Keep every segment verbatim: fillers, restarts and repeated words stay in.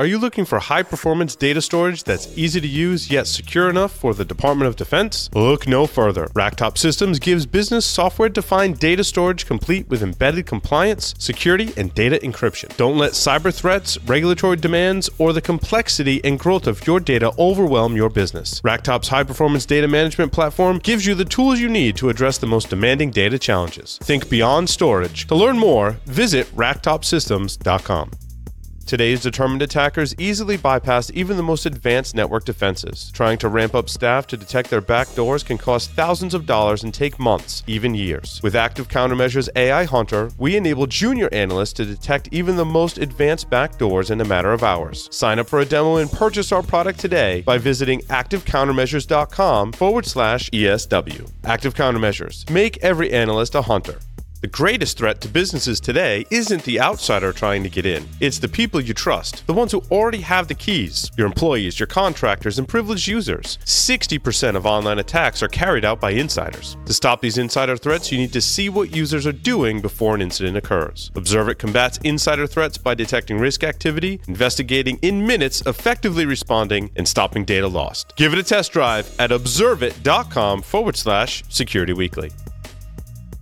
Are you looking for high-performance data storage that's easy to use yet secure enough for the Department of Defense? Look no further. Racktop Systems gives business software-defined data storage complete with embedded compliance, security, and data encryption. Don't let cyber threats, regulatory demands, or the complexity and growth of your data overwhelm your business. Racktop's high-performance data management platform gives you the tools you need to address the most demanding data challenges. Think beyond storage. To learn more, visit racktop systems dot com. Today's determined attackers easily bypass even the most advanced network defenses. Trying to ramp up staff to detect their backdoors can cost thousands of dollars and take months, even years. With Active Countermeasures A I Hunter, we enable junior analysts to detect even the most advanced backdoors in a matter of hours. Sign up for a demo and purchase our product today by visiting active countermeasures dot com forward slash E S W. Active Countermeasures. Make every analyst a hunter. The greatest threat to businesses today isn't the outsider trying to get in. It's the people you trust, the ones who already have the keys, your employees, your contractors, and privileged users. sixty percent of online attacks are carried out by insiders. To stop these insider threats, you need to see what users are doing before an incident occurs. ObserveIt combats insider threats by detecting risk activity, investigating in minutes, effectively responding, and stopping data lost. Give it a test drive at observe it dot com forward slash security weekly.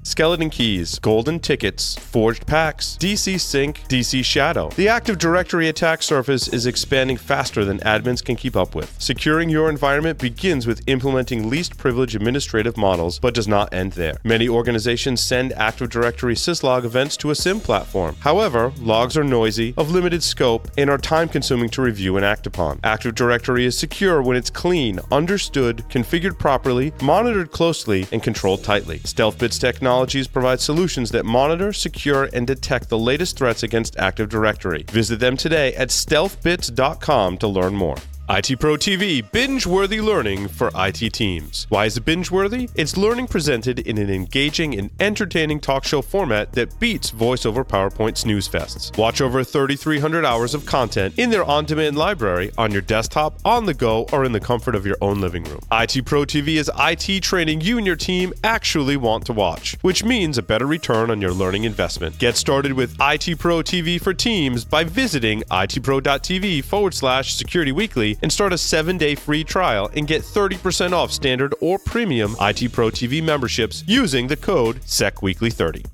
Skeleton keys, golden tickets, forged packs, D C sync, D C shadow. The Active Directory attack surface is expanding faster than admins can keep up with. Securing your environment begins with implementing least privilege administrative models, but does not end there. Many organizations send Active Directory syslog events to a SIM platform. However, logs are noisy, of limited scope, and are time-consuming to review and act upon. Active Directory is secure when it's clean, understood, configured properly, monitored closely, and controlled tightly. StealthBits technology provide solutions that monitor, secure, and detect the latest threats against Active Directory. Visit them today at stealth bits dot com to learn more. I T Pro T V, binge-worthy learning for I T teams. Why is it binge-worthy? It's learning presented in an engaging and entertaining talk show format that beats voice-over PowerPoint snooze fests. Watch over thirty-three hundred hours of content in their on-demand library, on your desktop, on the go, or in the comfort of your own living room. I T Pro T V is I T training you and your team actually want to watch, which means a better return on your learning investment. Get started with I T Pro T V for teams by visiting itpro dot tv forward slash security weekly and start a seven-day free trial and get thirty percent off standard or premium I T Pro T V memberships using the code S E C weekly thirty.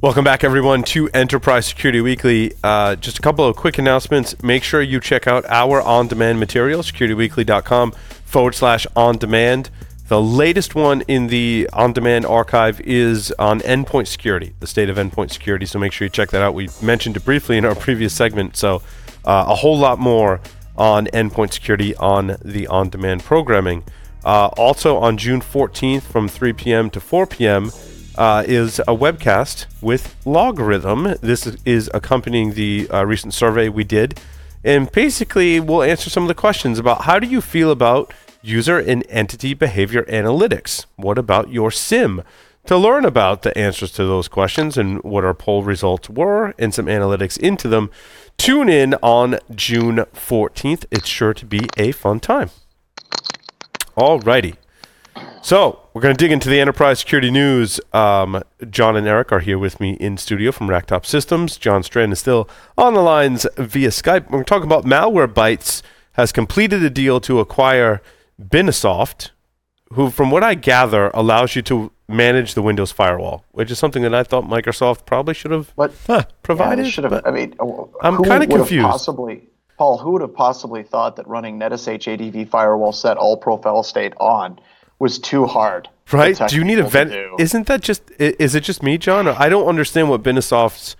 Welcome back, everyone, to Enterprise Security Weekly. Uh, just a couple of quick announcements. Make sure you check out our on-demand material, security weekly dot com forward slash on demand. The latest one in the on-demand archive is on endpoint security, the state of endpoint security, so make sure you check that out. We mentioned it briefly in our previous segment, so uh, a whole lot more on endpoint security on the on-demand programming. Uh, also on June fourteenth from three p m to four p m uh, is a webcast with LogRhythm. This is accompanying the uh, recent survey we did. And basically, we'll answer some of the questions about how do you feel about user and entity behavior analytics? What about your SIM? To learn about the answers to those questions and what our poll results were and some analytics into them, tune in on June fourteenth. It's sure to be a fun time. Alrighty. So we're going to dig into the enterprise security news. Um, John and Eric are here with me in studio from Racktop Systems. John Strand is still on the lines via Skype. We're going to talk about Malwarebytes has completed a deal to acquire Binisoft, who, from what I gather, allows you to manage the Windows firewall, which is something that I thought Microsoft probably should have but, huh, provided. Yeah, should have, I mean, I'm kind of confused. Possibly, Paul, who would have possibly thought that running NetSH A D V firewall set all profile state on was too hard? Right? Do you need a vent? Isn't that just? Is it just me, John? I don't understand what Binisoft's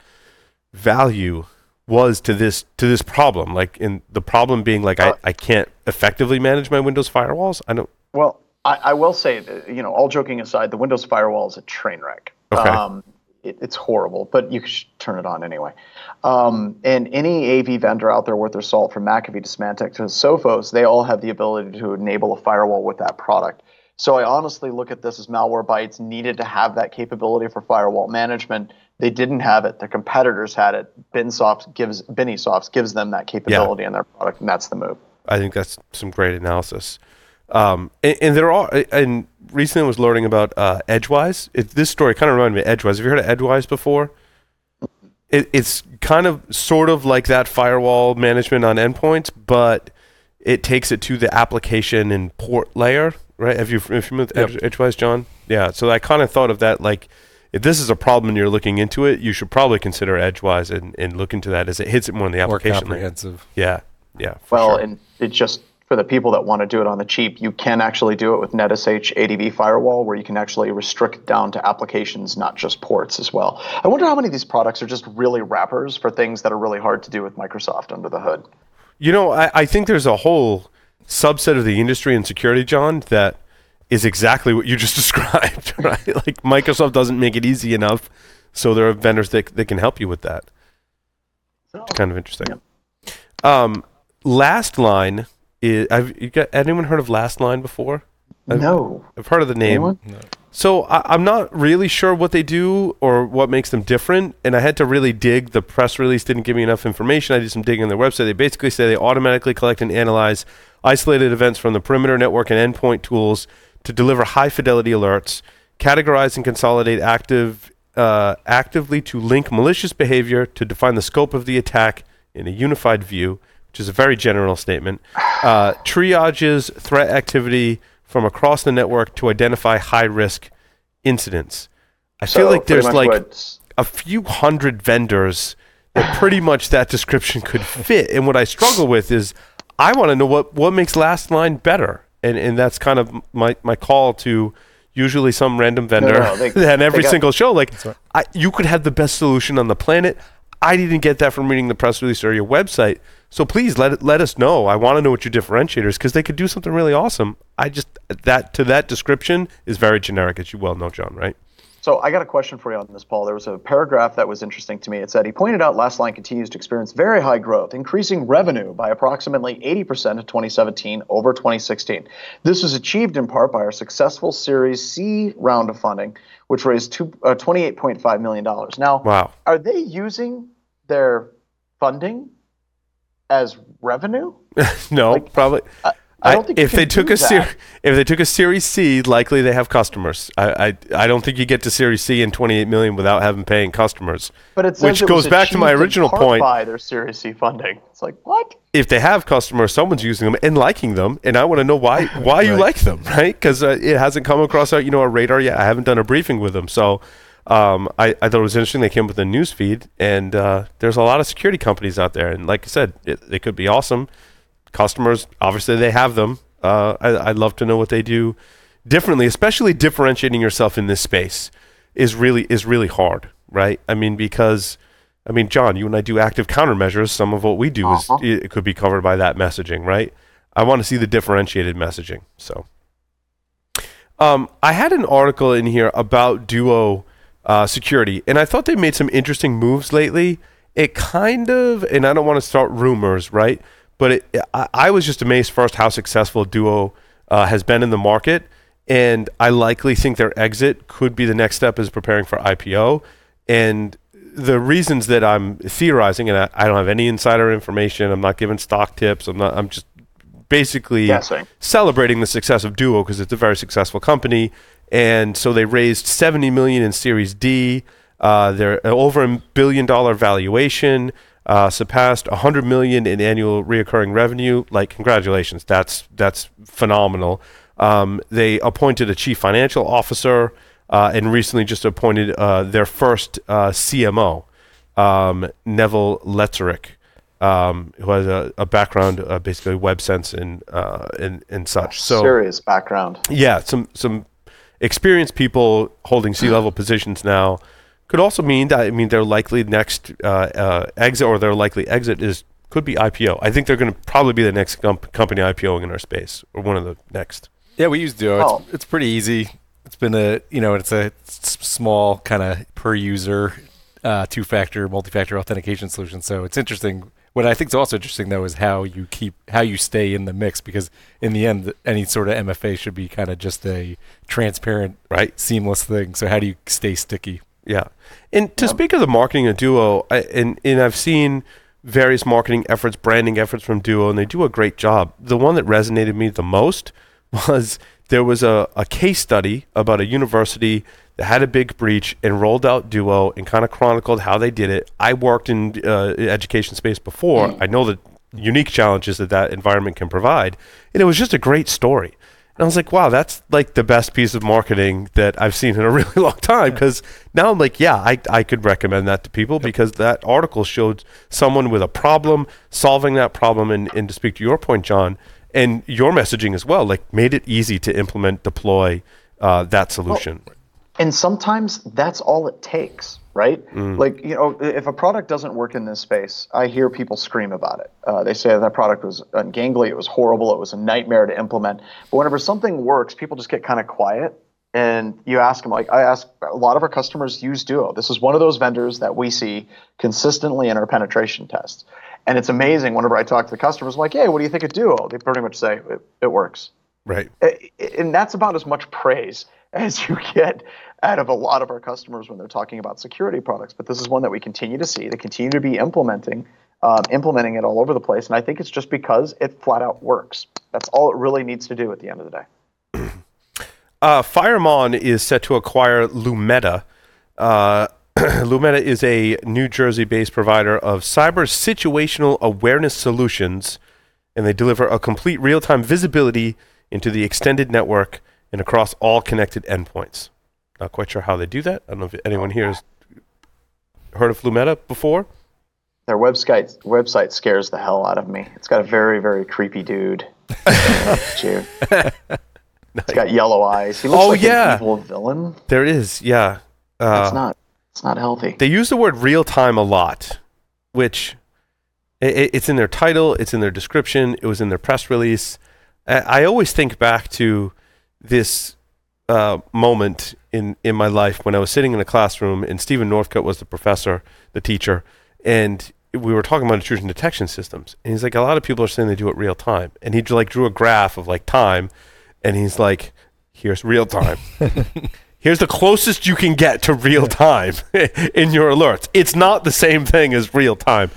value was to this to this problem. Like, in the problem being, like, uh, I, I can't effectively manage my Windows firewalls. I don't. Well. I, I will say that, you know, all joking aside, the Windows firewall is a train wreck. Okay. Um, it, it's horrible, but you should turn it on anyway. Um, and any A V vendor out there worth their salt, from McAfee to Symantec to Sophos, they all have the ability to enable a firewall with that product. So I honestly look at this as Malwarebytes needed to have that capability for firewall management. They didn't have it. Their competitors had it. Binisoft gives, Binisoft gives them that capability yeah. in their product, and that's the move. I think that's some great analysis. Um, and, and there are, and recently I was learning about uh, Edgewise. It, this story kind of reminded me of Edgewise. Have you heard of Edgewise before? it, it's kind of sort of like that firewall management on endpoints, but it takes it to the application and port layer, right? Have you familiar with yep. Edgewise, John? Yeah. So I kind of thought of that like, if this is a problem and you're looking into it, you should probably consider Edgewise and, and look into that as it hits it more in the application. More comprehensive. Yeah, yeah. Well, sure. And it just, for the people that want to do it on the cheap, you can actually do it with NetSH A D V firewall, where you can actually restrict down to applications, not just ports as well. I wonder how many of these products are just really wrappers for things that are really hard to do with Microsoft under the hood. You know, I, I think there's a whole subset of the industry and security, John, that is exactly what you just described, right? Like Microsoft doesn't make it easy enough, so there are vendors that, that can help you with that. So, it's kind of interesting. Yeah. Um, Lastline, is, have you got, anyone heard of Lastline before? I've, no. I've heard of the name. Anyone? No. So I, I'm not really sure what they do or what makes them different, and I had to really dig. The press release didn't give me enough information. I did some digging on their website. They basically say they automatically collect and analyze isolated events from the perimeter network and endpoint tools to deliver high-fidelity alerts, categorize and consolidate active uh, actively to link malicious behavior to define the scope of the attack in a unified view, which is a very general statement, uh, triages threat activity from across the network to identify high-risk incidents. I so feel like there's like words. a few hundred vendors that pretty much that description could fit, and what I struggle with is I want to know what, what makes Lastline better. And and that's kind of my, my call to usually some random vendor no, no, they, and every got, single show. Like, right. I, you could have the best solution on the planet. I didn't get that from reading the press release or your website. So please let let us know. I want to know what your differentiators, because they could do something really awesome. I just that to that description is very generic, as you well know, John. Right. So I got a question for you on this, Paul. There was a paragraph that was interesting to me. It said, he pointed out Lastline continues to experience very high growth, increasing revenue by approximately eighty percent in twenty seventeen over twenty sixteen. This was achieved in part by our successful Series C round of funding, which raised two, uh, twenty-eight point five million dollars. Now, wow. Are they using their funding as revenue? No, like, probably. Uh, I don't think I, if they took a ser- if they took a Series C, likely they have customers. I, I I don't think you get to Series C in twenty-eight million without having paying customers. But it says which it goes back to my original point. By their Series C funding, it's like what? If they have customers, someone's using them and liking them, and I want to know why why right. you like them, right? Because uh, it hasn't come across our you know our radar yet. I haven't done a briefing with them, so um, I I thought it was interesting. They came with a news feed, and uh, there's a lot of security companies out there, and like I said, it, they could be awesome. Customers, obviously they have them. Uh, I, I'd love to know what they do differently, especially differentiating yourself in this space is really is really hard, right? I mean, because, I mean, John, you and I do active countermeasures. Some of what we do uh-huh. is it could be covered by that messaging, right? I want to see the differentiated messaging. So, um, I had an article in here about Duo uh, security, and I thought they made some interesting moves lately. It kind of, and I don't want to start rumors, right? But it, I, I was just amazed first how successful Duo uh, has been in the market, and I likely think their exit could be the next step is preparing for I P O. And the reasons that I'm theorizing, and I, I don't have any insider information, I'm not giving stock tips, I'm not, I'm just basically guessing. Celebrating the success of Duo because it's a very successful company, and so they raised seventy million dollars in Series D. Uh, they're over a billion dollar valuation. Uh, surpassed one hundred million dollars in annual recurring revenue. Like, congratulations, that's that's phenomenal. Um, they appointed a chief financial officer uh, and recently just appointed uh, their first uh, C M O, um, Neville Letzerich, um, who has a, a background, uh, basically WebSense and uh, and and such. So serious background. Yeah, some some experienced people holding C-level positions now. Could also mean that I mean their likely next uh, uh, exit or their likely exit is could be I P O. I think they're going to probably be the next comp- company IPOing in our space or one of the next. Yeah, we use Duo. Oh. It's, it's pretty easy. It's been a you know it's a small kind of per user uh, two factor multi factor authentication solution. So it's interesting. What I think is also interesting though is how you keep how you stay in the mix, because in the end any sort of M F A should be kind of just a transparent, right, seamless thing. So how do you stay sticky? Yeah. And to yeah. speak of the marketing of Duo, I, and, and I've seen various marketing efforts, branding efforts from Duo, and they do a great job. The one that resonated with me the most was there was a, a case study about a university that had a big breach and rolled out Duo and kind of chronicled how they did it. I worked in uh, education space before. Mm. I know the unique challenges that that environment can provide. And it was just a great story. And I was like, wow, that's like the best piece of marketing that I've seen in a really long time. Because yeah. now I'm like, yeah, I, I could recommend that to people yep. because that article showed someone with a problem, solving that problem, and, and to speak to your point, John, and your messaging as well, like made it easy to implement, deploy uh, that solution. Well, and sometimes that's all it takes, right? Mm. Like, you know, if a product doesn't work in this space, I hear people scream about it. Uh, they say that product was ungainly, it was horrible, it was a nightmare to implement. But whenever something works, people just get kind of quiet. And you ask them, like I ask, a lot of our customers use Duo. This is one of those vendors that we see consistently in our penetration tests. And it's amazing whenever I talk to the customers, I'm like, hey, what do you think of Duo? They pretty much say, it, it works. Right. And that's about as much praise as you get out of a lot of our customers when they're talking about security products. But this is one that we continue to see. They continue to be implementing, um, implementing it all over the place. And I think it's just because it flat out works. That's all it really needs to do at the end of the day. Uh, Firemon is set to acquire Lumeta. Uh, Lumeta is a New Jersey-based provider of cyber situational awareness solutions, and they deliver a complete real-time visibility into the extended network and across all connected endpoints. Not quite sure how they do that. I don't know if anyone here has heard of Lumeta before. Their website website scares the hell out of me. It's got a very, very creepy dude. It's got yellow eyes. He looks oh, like yeah. an evil villain. There is, yeah. Uh, it's not. It's not healthy. They use the word real time a lot, which it, it's in their title, it's in their description, it was in their press release. I, I always think back to this uh, moment in, in my life when I was sitting in a classroom and Stephen Northcutt was the professor, the teacher, and we were talking about intrusion detection systems. And he's like, a lot of people are saying they do it real time. And he like drew a graph of like time, and he's like, here's real time. Here's the closest you can get to real time in your alerts. It's not the same thing as real time.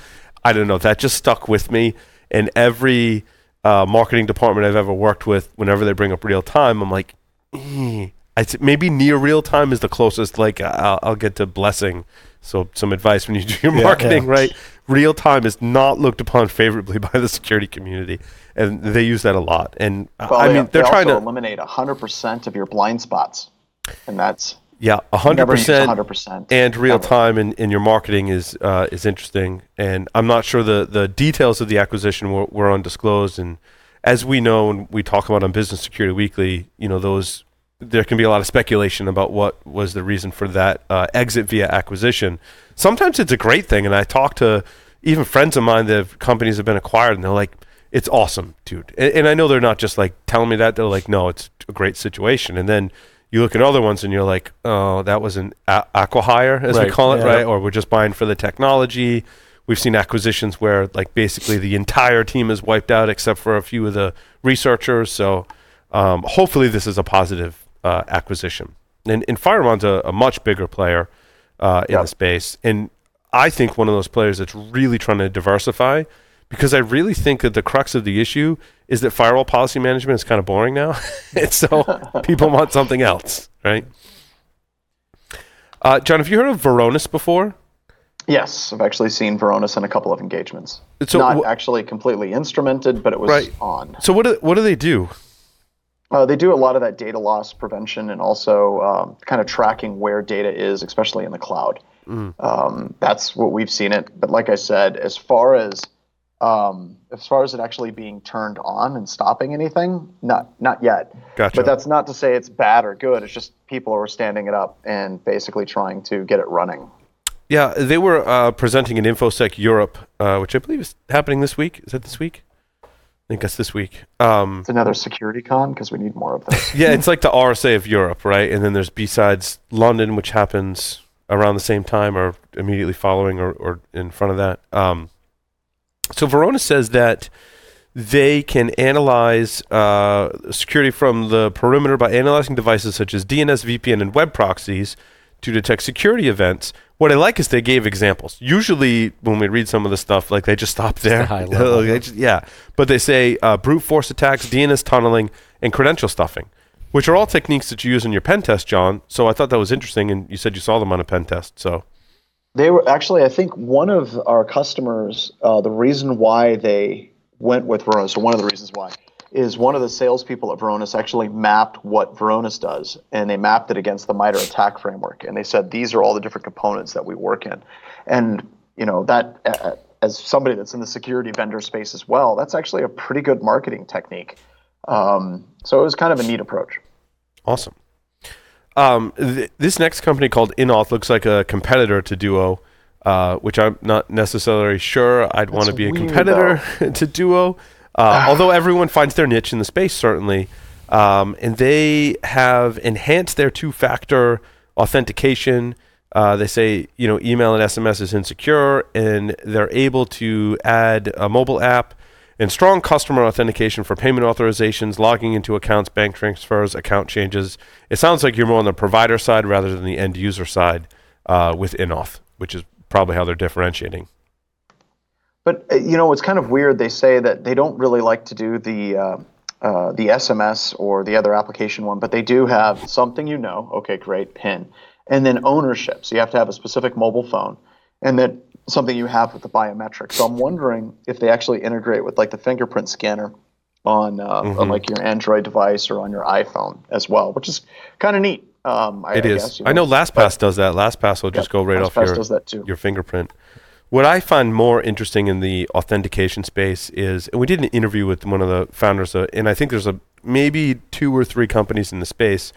I don't know. That just stuck with me. And every uh, marketing department I've ever worked with, whenever they bring up real time, I'm like, mm. I said, maybe near real time is the closest. Like I'll, I'll get to blessing. So some advice when you do your yeah, marketing, yeah. right? Real time is not looked upon favorably by the security community, and they use that a lot. And well, I mean, yeah, they're they trying to eliminate one hundred percent of your blind spots. And that's yeah, a hundred percent, and real time in, in your marketing is uh, is interesting. And I'm not sure the, the details of the acquisition were, were undisclosed. And as we know, and we talk about on Business Security Weekly, you know, those there can be a lot of speculation about what was the reason for that uh, exit via acquisition. Sometimes it's a great thing, and I talk to even friends of mine that have, companies have been acquired, and they're like, "It's awesome, dude." And, and I know they're not just like telling me that; they're like, "No, it's a great situation." And then you look at other ones and you're like, oh, that was an a- acqui-hire, as right. we call it, yeah. right? Or we're just buying for the technology. We've seen acquisitions where, like, basically the entire team is wiped out except for a few of the researchers. So um, hopefully this is a positive uh, acquisition. And, and Firemon's a, a much bigger player uh, in yep. the space. And I think one of those players that's really trying to diversify, because I really think that the crux of the issue is that firewall policy management is kind of boring now. And so people want something else, right? Uh, John, have you heard of Varonis before? Yes, I've actually seen Varonis in a couple of engagements. So, Not wh- actually completely instrumented, but it was right. on. So what do, what do they do? Uh, they do a lot of that data loss prevention and also um, kind of tracking where data is, especially in the cloud. Mm. Um, that's what we've seen it. But like I said, as far as Um, as far as it actually being turned on and stopping anything, not not yet. Gotcha. But that's not to say it's bad or good. It's just people are standing it up and basically trying to get it running. Yeah, they were uh, presenting at InfoSec Europe, uh, which I believe is happening this week. Is that this week? I think that's this week. Um, it's another security con because we need more of those. Yeah, it's like the R S A of Europe, right? And then there's B-Sides London, which happens around the same time or immediately following or, or in front of that. Um So Varonis says that they can analyze uh, security from the perimeter by analyzing devices such as D N S, V P N, and web proxies to detect security events. What I like is they gave examples. Usually when we read some of the stuff, like they just stop there. High level. just, yeah. But they say uh, brute force attacks, D N S tunneling, and credential stuffing. which are all techniques that you use in your pen test, John. So I thought that was interesting, and you said you saw them on a pen test. So they were actually, I think, one of our customers. Uh, the reason why they went with Varonis, or one of the reasons why, is one of the salespeople at Varonis actually mapped what Varonis does, and they mapped it against the MITRE ATT&CK framework, and they said these are all the different components that we work in. And you know that, uh, as somebody that's in the security vendor space as well, that's actually a pretty good marketing technique. Um, so it was kind of a neat approach. Awesome. Um, th- this next company called InAuth looks like a competitor to Duo, uh, which I'm not necessarily sure I'd want to be weird, a competitor to Duo. Uh, although everyone finds their niche in the space, certainly. Um, and they have enhanced their two-factor authentication. Uh, they say, you know, email and S M S is insecure, and they're able to add a mobile app and strong customer authentication for payment authorizations, logging into accounts, bank transfers, account changes. It sounds like you're more on the provider side rather than the end user side uh, with InAuth, which is probably how they're differentiating. But, you know, it's kind of weird. They say that they don't really like to do the uh, uh, the S M S or the other application one, but they do have something you know. Okay, great, PIN. And then ownership. So you have to have a specific mobile phone. And then something you have with the biometric. So I'm wondering if they actually integrate with, like, the fingerprint scanner on, uh, mm-hmm. on like, your Android device or on your iPhone as well, which is kind of neat. Um, I, it I is. Guess, you know, I know LastPass but, does that. LastPass will just yeah, go right LastPass off your, does that too. your fingerprint. What I find more interesting in the authentication space is, and we did an interview with one of the founders, uh, and I think there's a maybe two or three companies in the space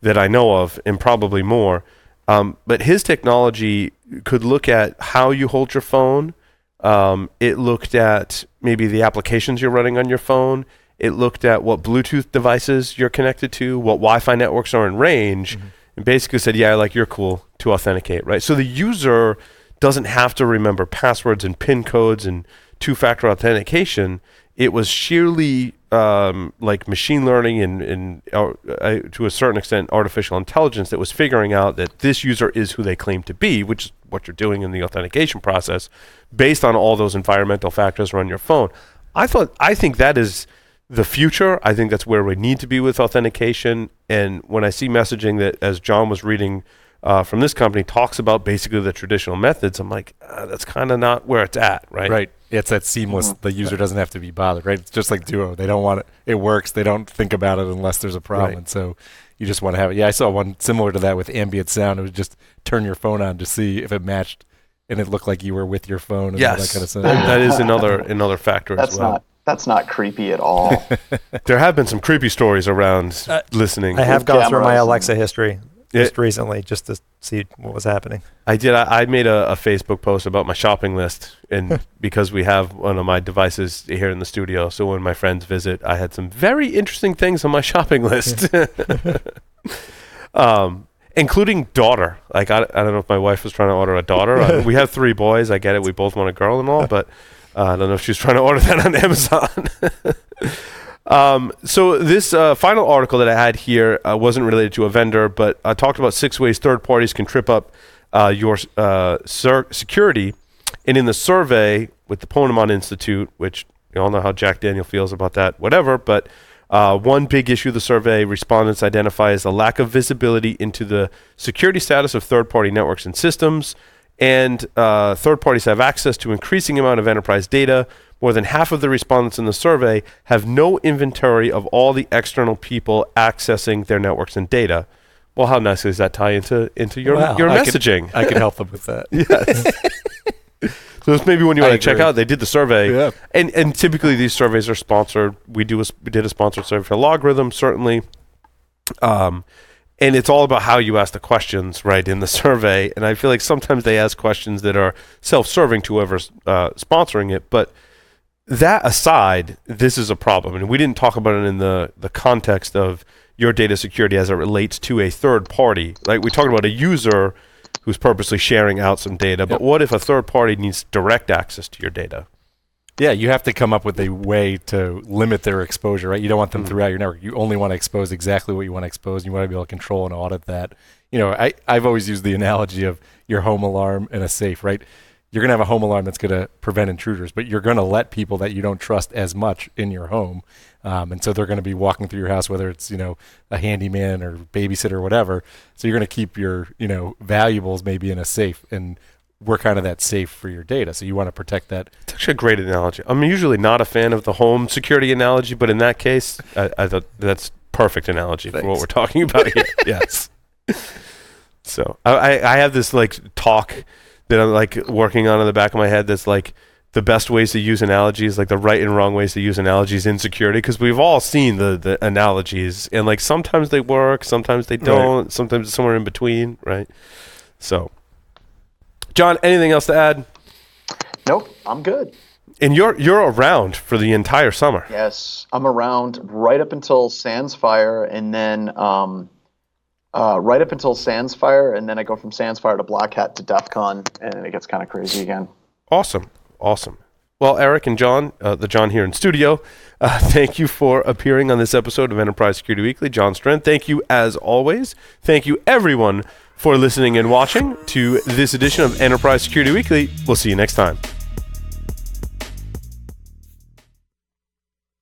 that I know of, and probably more, um, but his technology could look at how you hold your phone. Um, it looked at maybe the applications you're running on your phone. It looked at what Bluetooth devices you're connected to, what Wi-Fi networks are in range, mm-hmm. and basically said, yeah, like, you're cool to authenticate, right? So the user doesn't have to remember passwords and PIN codes and two-factor authentication. It was sheerly um, like machine learning and, and uh, uh, to a certain extent artificial intelligence that was figuring out that this user is who they claim to be, which is what you're doing in the authentication process, based on all those environmental factors on your phone. I thought I think that is the future. I think that's where we need to be with authentication. And when I see messaging that, as John was reading, Uh, from this company, talks about basically the traditional methods, I'm like, uh, that's kind of not where it's at, right? Right. It's that seamless, the user doesn't have to be bothered, right? It's just like Duo. They don't want it. It works. They don't think about it unless there's a problem. Right. So you just want to have it. Yeah, I saw one similar to that with ambient sound. It was just turn your phone on to see if it matched, and it looked like you were with your phone. And yes. All that kind of stuff. That is another another factor that's as well. Not- That's not creepy at all. There have been some creepy stories around uh, listening. I have gone through my Alexa history. Just it, recently, just to see what was happening. I did. I, I made a, a Facebook post about my shopping list, and because we have one of my devices here in the studio, so when my friends visit, I had some very interesting things on my shopping list, um, including daughter. Like, I, I don't know if my wife was trying to order a daughter. I, we have three boys. I get it. We both want a girl and all, but uh, I don't know if she's trying to order that on Amazon. Um, so this uh, final article that I had here uh, wasn't related to a vendor, but I talked about six ways third parties can trip up uh, your uh, ser- security. And in the survey with the Ponemon Institute, which you all know how Jack Daniel feels about that, whatever, but uh, one big issue of the survey respondents identify is the lack of visibility into the security status of third-party networks and systems. And uh, third parties have access to increasing amount of enterprise data. More than half of the respondents in the survey have no inventory of all the external people accessing their networks and data. Well, how nicely does that tie into, into your, wow, your messaging? I could, I could help them with that. Yes. So this may be one you want I to agree. Check out. They did the survey. Yeah. And and typically these surveys are sponsored. We do a, we did a sponsored survey for LogRhythm, certainly. Um, and it's all about how you ask the questions, right, in the survey. And I feel like sometimes they ask questions that are self-serving to whoever's uh, sponsoring it, but that aside, this is a problem, and we didn't talk about it in the, the context of your data security as it relates to a third party. Like, we talked about a user who's purposely sharing out some data, but yep. What if a third party needs direct access to your data? Yeah, you have to come up with a way to limit their exposure, right? You don't want them mm-hmm. throughout your network. You only want to expose exactly what you want to expose, and you want to be able to control and audit that. You know, I, I've always used the analogy of your home alarm and a safe, right? you're going to have a home alarm that's going to prevent intruders, but you're going to let people that you don't trust as much in your home. Um, and so they're going to be walking through your house, whether it's, you know, a handyman or babysitter or whatever. So you're going to keep your, you know, valuables maybe in a safe, and we're kind of that safe for your data. So you want to protect that. It's actually a great analogy. I'm usually not a fan of the home security analogy, but in that case, I, I thought that's perfect analogy Thanks. for what we're talking about here. Yes. So I, I have this like talk that I'm like working on in the back of my head that's like the best ways to use analogies, like the right and wrong ways to use analogies in security, because we've all seen the, the analogies, and like sometimes they work, sometimes they don't, right. sometimes it's somewhere in between, right? So, John, anything else to add? Nope, I'm good. And you're you're around for the entire summer. Yes, I'm around right up until SANSFire, and then um, uh, right up until SANSFire, and then I go from SANSFire to Black Hat to DEF CON, and it gets kind of crazy again. Awesome. Awesome. Well, Eric and John, uh, the John here in studio, uh, thank you for appearing on this episode of Enterprise Security Weekly. John Strand, thank you as always. Thank you, everyone, for listening and watching to this edition of Enterprise Security Weekly. We'll see you next time.